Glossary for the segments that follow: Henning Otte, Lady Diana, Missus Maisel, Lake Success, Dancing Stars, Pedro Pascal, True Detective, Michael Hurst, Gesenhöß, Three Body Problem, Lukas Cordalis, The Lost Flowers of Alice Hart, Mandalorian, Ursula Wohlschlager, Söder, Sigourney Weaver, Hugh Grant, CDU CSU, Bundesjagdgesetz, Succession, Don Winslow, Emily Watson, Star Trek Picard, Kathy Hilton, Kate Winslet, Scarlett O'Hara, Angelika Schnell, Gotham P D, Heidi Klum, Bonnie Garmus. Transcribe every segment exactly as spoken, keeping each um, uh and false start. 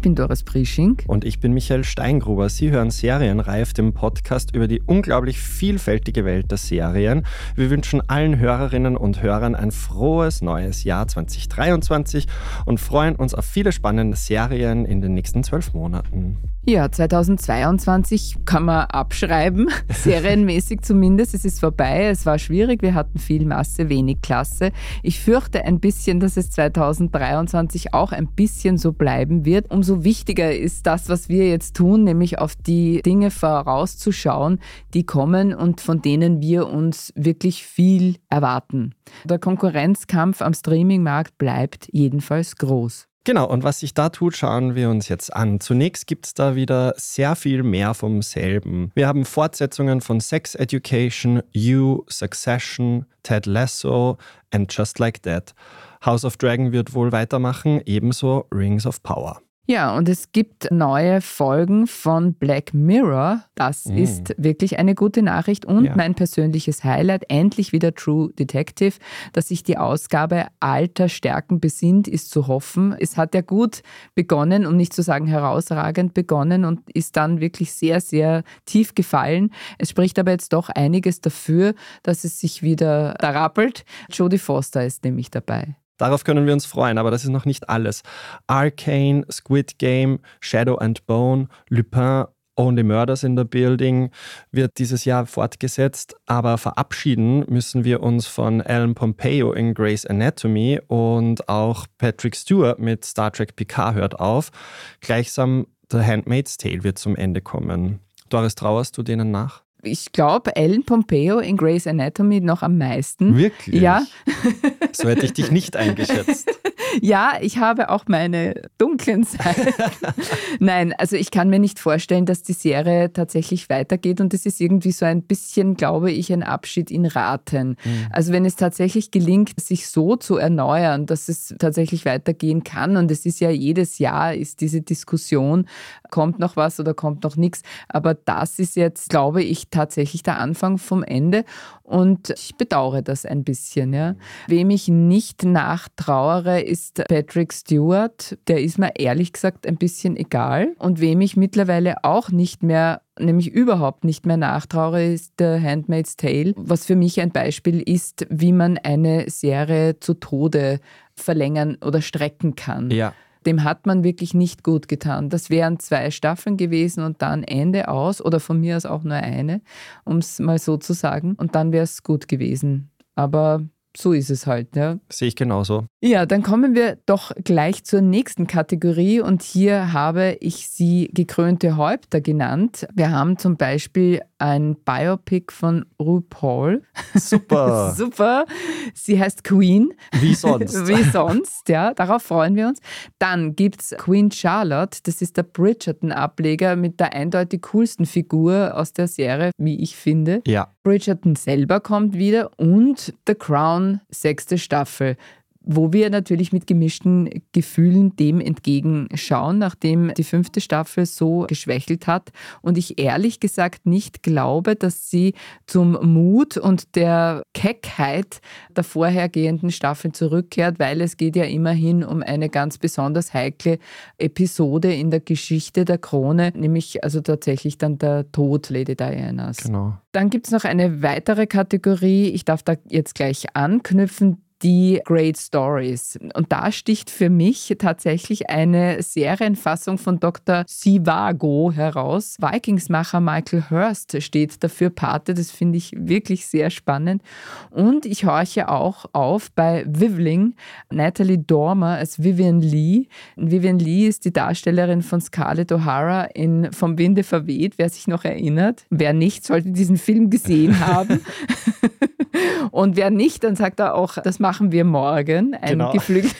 Ich bin Doris Prisching. Und ich bin Michael Steingruber. Sie hören Serienreif, den Podcast über die unglaublich vielfältige Welt der Serien. Wir wünschen allen Hörerinnen und Hörern ein frohes neues Jahr zwanzig dreiundzwanzig und freuen uns auf viele spannende Serien in den nächsten zwölf Monaten. Ja, zweitausendzweiundzwanzig kann man abschreiben, serienmäßig zumindest. Es ist vorbei, es war schwierig, wir hatten viel Masse, wenig Klasse. Ich fürchte ein bisschen, dass es zweitausenddreiundzwanzig auch ein bisschen so bleiben wird. Umso wichtiger ist das, was wir jetzt tun, nämlich auf die Dinge vorauszuschauen, die kommen und von denen wir uns wirklich viel erwarten. Der Konkurrenzkampf am Streamingmarkt bleibt jedenfalls groß. Genau, und was sich da tut, schauen wir uns jetzt an. Zunächst gibt es da wieder sehr viel mehr vom selben. Wir haben Fortsetzungen von Sex Education, You, Succession, Ted Lasso and Just Like That. House of Dragon wird wohl weitermachen, ebenso Rings of Power. Ja, und es gibt neue Folgen von Black Mirror. Das mm. ist wirklich eine gute Nachricht. Und ja. mein persönliches Highlight, endlich wieder True Detective, dass sich die Ausgabe alter Stärken besinnt, ist zu hoffen. Es hat ja gut begonnen, um nicht zu sagen herausragend begonnen und ist dann wirklich sehr, sehr tief gefallen. Es spricht aber jetzt doch einiges dafür, dass es sich wieder da rappelt. Jodie Foster ist nämlich dabei. Darauf können wir uns freuen, aber das ist noch nicht alles. Arcane, Squid Game, Shadow and Bone, Lupin, Only Murders in the Building wird dieses Jahr fortgesetzt, aber verabschieden müssen wir uns von Ellen Pompeo in Grey's Anatomy und auch Patrick Stewart mit Star Trek Picard hört auf. Gleichsam The Handmaid's Tale wird zum Ende kommen. Doris, trauerst du denen nach? Ich glaube, Ellen Pompeo in Grey's Anatomy noch am meisten. Wirklich? Ja. So hätte ich dich nicht eingeschätzt. Ja, ich habe auch meine dunklen Seiten. Nein, also ich kann mir nicht vorstellen, dass die Serie tatsächlich weitergeht und es ist irgendwie so ein bisschen, glaube ich, ein Abschied in Raten. Mhm. Also wenn es tatsächlich gelingt, sich so zu erneuern, dass es tatsächlich weitergehen kann und es ist ja jedes Jahr ist diese Diskussion, kommt noch was oder kommt noch nichts, aber das ist jetzt, glaube ich, tatsächlich der Anfang vom Ende und ich bedauere das ein bisschen. Ja. Wem ich nicht nachtrauere, ist Patrick Stewart. Der ist mir ehrlich gesagt ein bisschen egal. Und wem ich mittlerweile auch nicht mehr, nämlich überhaupt nicht mehr nachtraure, ist The Handmaid's Tale, was für mich ein Beispiel ist, wie man eine Serie zu Tode verlängern oder strecken kann. Ja. Dem hat man wirklich nicht gut getan. Das wären zwei Staffeln gewesen und dann Ende aus oder von mir aus auch nur eine, um es mal so zu sagen. Und dann wäre es gut gewesen. Aber so ist es halt. Ja. Sehe ich genauso. Ja, dann kommen wir doch gleich zur nächsten Kategorie und hier habe ich sie gekrönte Häupter genannt. Wir haben zum Beispiel ein Biopic von RuPaul. Super. Super. Sie heißt Queen. Wie sonst. Wie sonst, ja. Darauf freuen wir uns. Dann gibt es Queen Charlotte. Das ist der Bridgerton-Ableger mit der eindeutig coolsten Figur aus der Serie, wie ich finde. Ja. Bridgerton selber kommt wieder und The Crown, sechste Staffel, wo wir natürlich mit gemischten Gefühlen dem entgegenschauen, nachdem die fünfte Staffel so geschwächelt hat. Und ich ehrlich gesagt nicht glaube, dass sie zum Mut und der Keckheit der vorhergehenden Staffel zurückkehrt, weil es geht ja immerhin um eine ganz besonders heikle Episode in der Geschichte der Krone, nämlich also tatsächlich dann der Tod Lady Dianas. Genau. Dann gibt es noch eine weitere Kategorie, ich darf da jetzt gleich anknüpfen, die Great Stories. Und da sticht für mich tatsächlich eine Serienfassung von Doktor Sivago heraus. Vikings-Macher Michael Hurst steht dafür Pate. Das finde ich wirklich sehr spannend. Und ich horche auch auf bei Wivling, Natalie Dormer als Vivian Leigh. Vivian Leigh ist die Darstellerin von Scarlett O'Hara in Vom Winde verweht, wer sich noch erinnert. Wer nicht, sollte diesen Film gesehen haben. Und wer nicht, dann sagt er auch, das machen wir morgen. Ein genau. geflügeltes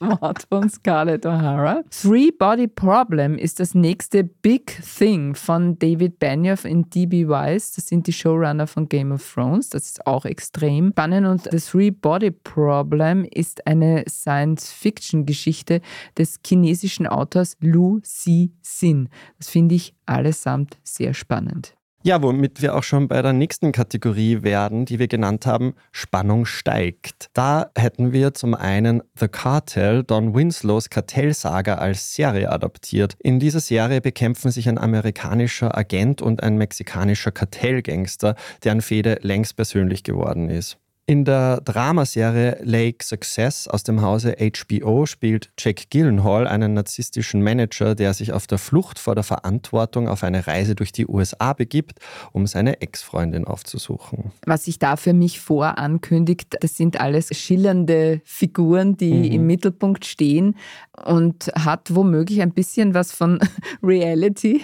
Wort von Scarlett O'Hara. Three Body Problem ist das nächste Big Thing von David Benioff und D B Weiss. Das sind die Showrunner von Game of Thrones. Das ist auch extrem spannend. Und das Three Body Problem ist eine Science-Fiction-Geschichte des chinesischen Autors Lu Cixin. Das finde ich allesamt sehr spannend. Ja, womit wir auch schon bei der nächsten Kategorie werden, die wir genannt haben, Spannung steigt. Da hätten wir zum einen The Cartel, Don Winslows Kartellsaga als Serie adaptiert. In dieser Serie bekämpfen sich ein amerikanischer Agent und ein mexikanischer Kartellgangster, deren Fehde längst persönlich geworden ist. In der Dramaserie Lake Success aus dem Hause H B O spielt Jack Gyllenhaal einen narzisstischen Manager, der sich auf der Flucht vor der Verantwortung auf eine Reise durch die U S A begibt, um seine Ex-Freundin aufzusuchen. Was sich da für mich vorankündigt, das sind alles schillernde Figuren, die mhm. im Mittelpunkt stehen und hat womöglich ein bisschen was von Reality.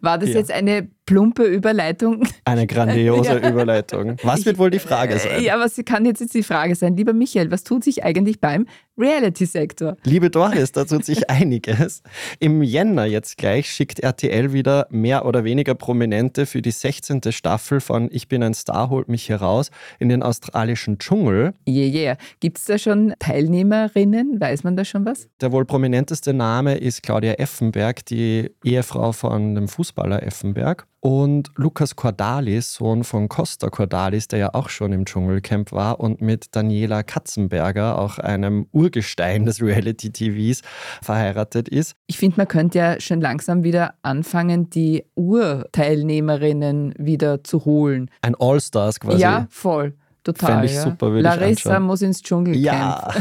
War das ja. jetzt eine plumpe Überleitung? Eine grandiose ja. Überleitung. Was wird wohl die Frage sein? Ja, was kann jetzt, jetzt die Frage sein? Lieber Michael, was tut sich eigentlich beim Reality-Sektor? Liebe Doris, da tut sich einiges. Im Jänner jetzt gleich schickt R T L wieder mehr oder weniger Prominente für die sechzehnte Staffel von Ich bin ein Star, holt mich hier raus in den australischen Dschungel. Yeah, yeah. Gibt es da schon Teilnehmerinnen? Weiß man da schon was? Der wohl prominenteste Name ist Claudia Effenberg, die Ehefrau von dem Fußballer Effenberg. Und Lukas Cordalis, Sohn von Costa Cordalis, der ja auch schon im Dschungelcamp war und mit Daniela Katzenberger, auch einem Urgestein des Reality-T Vs, verheiratet ist. Ich finde, man könnte ja schon langsam wieder anfangen, die Urteilnehmerinnen wieder zu holen. Ein All-Stars quasi. Ja, voll. Total. Fände ich ja. super, würde ich anschauen. Larissa muss ins Dschungelcamp. Ja.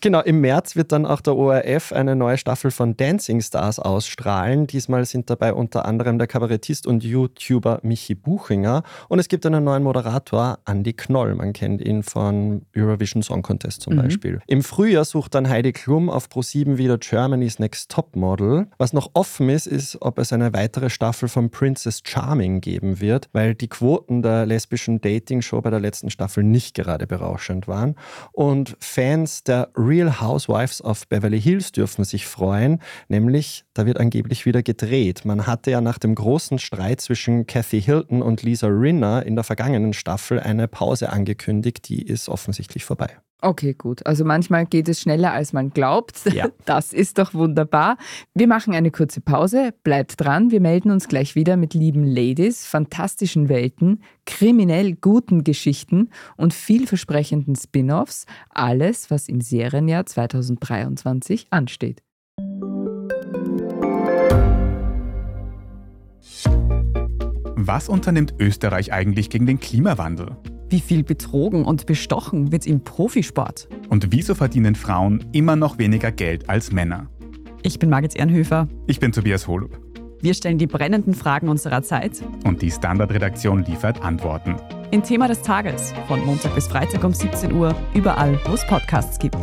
Genau, im März wird dann auch der O R F eine neue Staffel von Dancing Stars ausstrahlen. Diesmal sind dabei unter anderem der Kabarettist und YouTuber Michi Buchinger und es gibt einen neuen Moderator, Andi Knoll. Man kennt ihn von Eurovision Song Contest zum mhm. Beispiel. Im Frühjahr sucht dann Heidi Klum auf ProSieben wieder Germany's Next Topmodel. Was noch offen ist, ist, ob es eine weitere Staffel von Princess Charming geben wird, weil die Quoten der lesbischen Dating-Show bei der letzten Staffel nicht gerade berauschend waren. Und Fans der Real Housewives of Beverly Hills dürfen sich freuen, nämlich da wird angeblich wieder gedreht. Man hatte ja nach dem großen Streit zwischen Kathy Hilton und Lisa Rinna in der vergangenen Staffel eine Pause angekündigt, die ist offensichtlich vorbei. Okay, gut. Also manchmal geht es schneller, als man glaubt. Ja. Das ist doch wunderbar. Wir machen eine kurze Pause. Bleibt dran. Wir melden uns gleich wieder mit lieben Ladies, fantastischen Welten, kriminell guten Geschichten und vielversprechenden Spin-offs. Alles, was im Serienjahr zwanzig dreiundzwanzig ansteht. Was unternimmt Österreich eigentlich gegen den Klimawandel? Wie viel betrogen und bestochen wird im Profisport? Und wieso verdienen Frauen immer noch weniger Geld als Männer? Ich bin Margit Ehrenhöfer. Ich bin Tobias Holub. Wir stellen die brennenden Fragen unserer Zeit. Und die Standardredaktion liefert Antworten. Im Thema des Tages, von Montag bis Freitag um siebzehn Uhr, überall, wo es Podcasts gibt.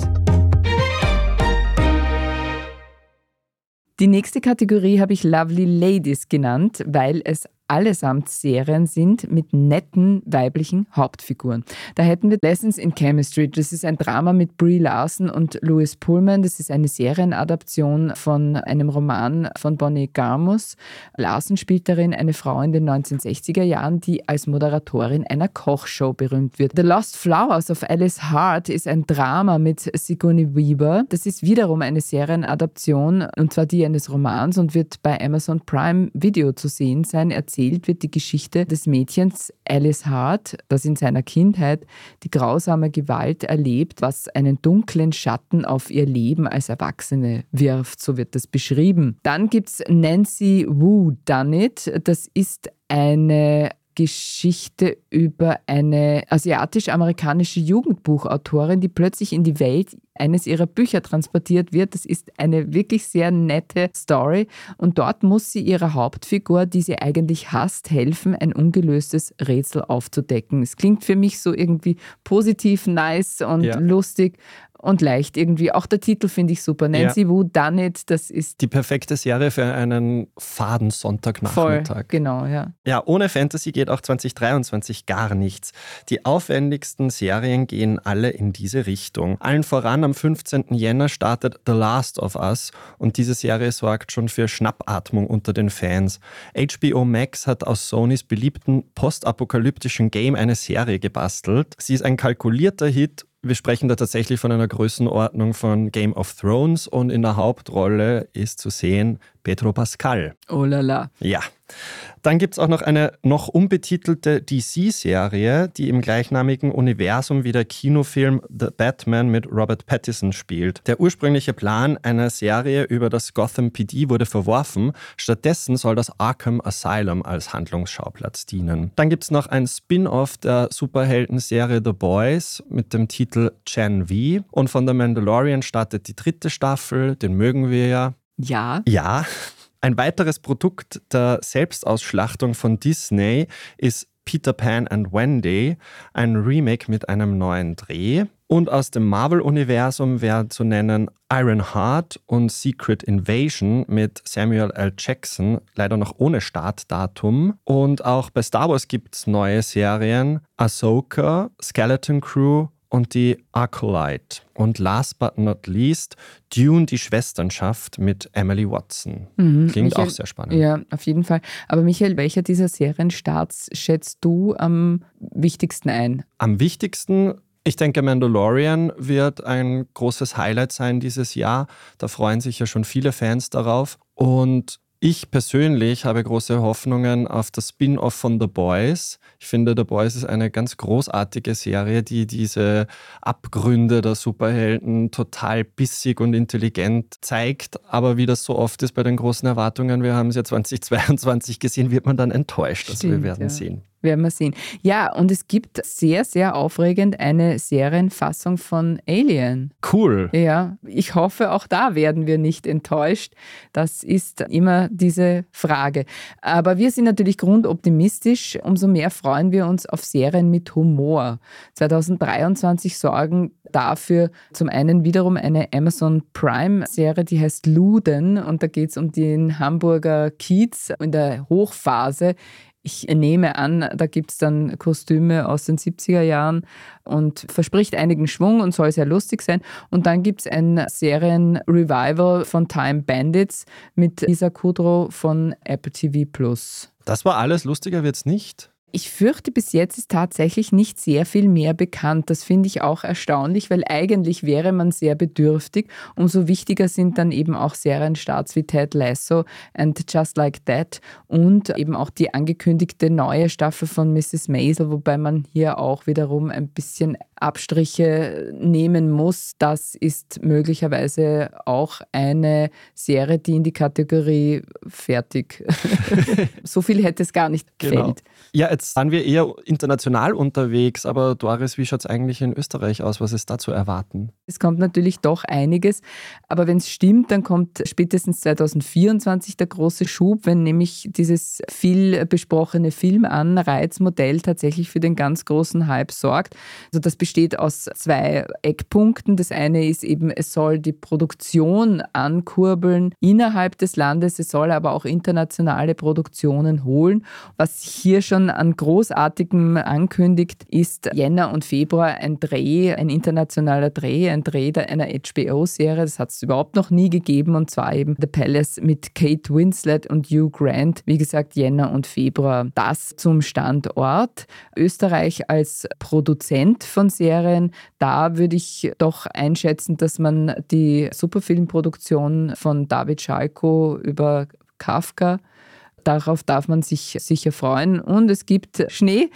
Die nächste Kategorie habe ich Lovely Ladies genannt, weil es allesamt Serien sind mit netten weiblichen Hauptfiguren. Da hätten wir Lessons in Chemistry. Das ist ein Drama mit Brie Larson und Louis Pullman. Das ist eine Serienadaption von einem Roman von Bonnie Garmus. Larson spielt darin eine Frau in den neunzehnhundertsechziger Jahren, die als Moderatorin einer Kochshow berühmt wird. The Lost Flowers of Alice Hart ist ein Drama mit Sigourney Weaver. Das ist wiederum eine Serienadaption, und zwar die eines Romans, und wird bei Amazon Prime Video zu sehen sein. Erzählt wird die Geschichte des Mädchens Alice Hart, das in seiner Kindheit die grausame Gewalt erlebt, was einen dunklen Schatten auf ihr Leben als Erwachsene wirft, so wird das beschrieben. Dann gibt es Nancy Who Done It, das ist eine Geschichte über eine asiatisch-amerikanische Jugendbuchautorin, die plötzlich in die Welt eines ihrer Bücher transportiert wird. Das ist eine wirklich sehr nette Story. Und dort muss sie ihrer Hauptfigur, die sie eigentlich hasst, helfen, ein ungelöstes Rätsel aufzudecken. Es klingt für mich so irgendwie positiv, nice und ja. lustig. Und leicht irgendwie. Auch der Titel finde ich super. Nancy ja. Who Done It, das ist die perfekte Serie für einen faden Sonntagnachmittag. Voll, genau, ja. Ja, ohne Fantasy geht auch zwanzig dreiundzwanzig gar nichts. Die aufwendigsten Serien gehen alle in diese Richtung. Allen voran am fünfzehnten Jänner startet The Last of Us und diese Serie sorgt schon für Schnappatmung unter den Fans. H B O Max hat aus Sonys beliebten postapokalyptischen Game eine Serie gebastelt. Sie ist ein kalkulierter Hit. Wir sprechen da tatsächlich von einer Größenordnung von Game of Thrones und in der Hauptrolle ist zu sehen Pedro Pascal. Oh la la. Ja. Dann gibt es auch noch eine noch unbetitelte D C-Serie, die im gleichnamigen Universum wie der Kinofilm The Batman mit Robert Pattinson spielt. Der ursprüngliche Plan einer Serie über das Gotham P D wurde verworfen. Stattdessen soll das Arkham Asylum als Handlungsschauplatz dienen. Dann gibt es noch ein Spin-off der Superhelden-Serie The Boys mit dem Titel Gen V. Und von The Mandalorian startet die dritte Staffel, den mögen wir ja. Ja. Ja. Ein weiteres Produkt der Selbstausschlachtung von Disney ist Peter Pan and Wendy, ein Remake mit einem neuen Dreh. Und aus dem Marvel-Universum wären zu nennen Ironheart und Secret Invasion mit Samuel L. Jackson, leider noch ohne Startdatum. Und auch bei Star Wars gibt es neue Serien, Ahsoka, Skeleton Crew und die Acolyte. Und last but not least, Dune, die Schwesternschaft mit Emily Watson. Mhm. Klingt Michael, auch sehr spannend. Ja, auf jeden Fall. Aber Michael, welcher dieser Serienstarts schätzt du am wichtigsten ein? Am wichtigsten? Ich denke, Mandalorian wird ein großes Highlight sein dieses Jahr. Da freuen sich ja schon viele Fans darauf. Und ich persönlich habe große Hoffnungen auf das Spin-off von The Boys. Ich finde, The Boys ist eine ganz großartige Serie, die diese Abgründe der Superhelden total bissig und intelligent zeigt. Aber wie das so oft ist bei den großen Erwartungen, wir haben es ja zweitausendzweiundzwanzig gesehen, wird man dann enttäuscht. Stimmt, also wir werden ja. sehen. Werden wir sehen. Ja, und es gibt sehr, sehr aufregend eine Serienfassung von Alien. Cool. Ja, ich hoffe, auch da werden wir nicht enttäuscht. Das ist immer diese Frage. Aber wir sind natürlich grundoptimistisch. Umso mehr freuen wir uns auf Serien mit Humor. zweitausenddreiundzwanzig sorgen dafür zum einen wiederum eine Amazon Prime-Serie, die heißt Luden. Und da geht es um den Hamburger Kiez in der Hochphase. Ich nehme an, da gibt es dann Kostüme aus den siebziger Jahren und verspricht einigen Schwung und soll sehr lustig sein. Und dann gibt es ein Serien-Revival von Time Bandits mit Lisa Kudrow von Apple T V plus. Das war alles, lustiger wird's nicht. Ich fürchte, bis jetzt ist tatsächlich nicht sehr viel mehr bekannt. Das finde ich auch erstaunlich, weil eigentlich wäre man sehr bedürftig. Umso wichtiger sind dann eben auch Serienstarts wie Ted Lasso and Just Like That und eben auch die angekündigte neue Staffel von Missus Maisel, wobei man hier auch wiederum ein bisschen Abstriche nehmen muss. Das ist möglicherweise auch eine Serie, die in die Kategorie fertig. So viel hätte es gar nicht genau. gefällt. Ja, jetzt sind wir eher international unterwegs, aber Doris, wie schaut es eigentlich in Österreich aus? Was ist da zu erwarten? Es kommt natürlich doch einiges, aber wenn es stimmt, dann kommt spätestens zweitausendvierundzwanzig der große Schub, wenn nämlich dieses viel besprochene Filmanreizmodell tatsächlich für den ganz großen Hype sorgt. Also das besteht aus zwei Eckpunkten. Das eine ist eben, es soll die Produktion ankurbeln innerhalb des Landes, es soll aber auch internationale Produktionen holen. Was hier schon an Großartigem ankündigt, ist Jänner und Februar ein Dreh, ein internationaler Dreh, ein Dreh einer H B O-Serie. Das hat es überhaupt noch nie gegeben, und zwar eben The Palace mit Kate Winslet und Hugh Grant. Wie gesagt, Jänner und Februar. Das zum Standort. Österreich als Produzent von Serien, da würde ich doch einschätzen, dass man die Superfilmproduktion von David Schalko über Kafka, darauf darf man sich sicher freuen. Und es gibt Schnee.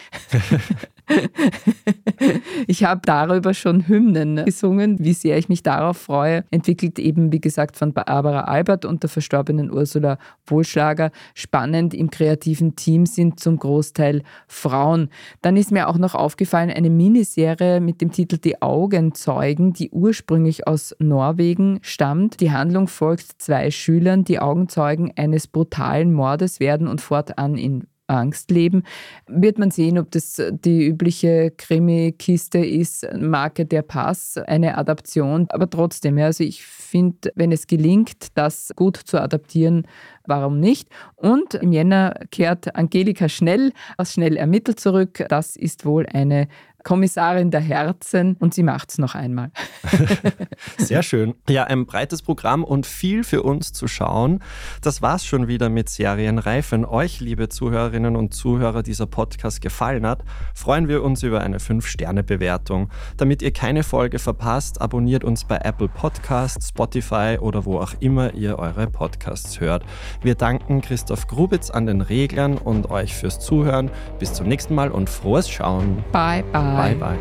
Ich habe darüber schon Hymnen gesungen, wie sehr ich mich darauf freue. Entwickelt eben, wie gesagt, von Barbara Albert und der verstorbenen Ursula Wohlschlager. Spannend, im kreativen Team sind zum Großteil Frauen. Dann ist mir auch noch aufgefallen, eine Miniserie mit dem Titel Die Augenzeugen, die ursprünglich aus Norwegen stammt. Die Handlung folgt zwei Schülern, die Augenzeugen eines brutalen Mordes werden und fortan in Angst leben. Wird man sehen, ob das die übliche Krimi-Kiste ist, Marke der Pass, eine Adaption. Aber trotzdem, also ich finde, wenn es gelingt, das gut zu adaptieren, warum nicht? Und im Jänner kehrt Angelika Schnell aus Schnell ermittelt zurück. Das ist wohl eine Kommissarin der Herzen und sie macht's noch einmal. Sehr schön. Ja, ein breites Programm und viel für uns zu schauen. Das war's schon wieder mit Serienreif. Wenn euch, liebe Zuhörerinnen und Zuhörer, dieser Podcast gefallen hat, freuen wir uns über eine fünf Sterne Bewertung. Damit ihr keine Folge verpasst, abonniert uns bei Apple Podcasts, Spotify oder wo auch immer ihr eure Podcasts hört. Wir danken Christoph Grubitz an den Reglern und euch fürs Zuhören. Bis zum nächsten Mal und frohes Schauen. Bye, bye. Bye, bye.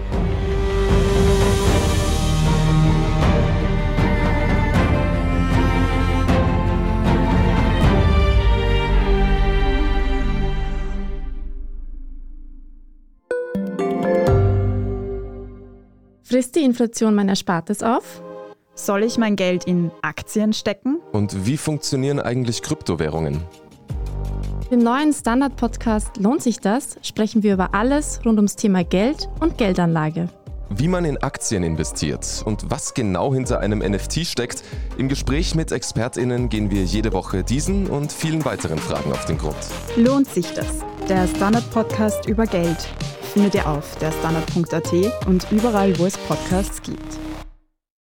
Frisst die Inflation mein Erspartes auf? Soll ich mein Geld in Aktien stecken? Und wie funktionieren eigentlich Kryptowährungen? Im neuen Standard-Podcast Lohnt sich das? Sprechen wir über alles rund ums Thema Geld und Geldanlage. Wie man in Aktien investiert und was genau hinter einem N F T steckt, im Gespräch mit ExpertInnen gehen wir jede Woche diesen und vielen weiteren Fragen auf den Grund. Lohnt sich das? Der Standard-Podcast über Geld findet ihr auf der standard Punkt A T und überall, wo es Podcasts gibt.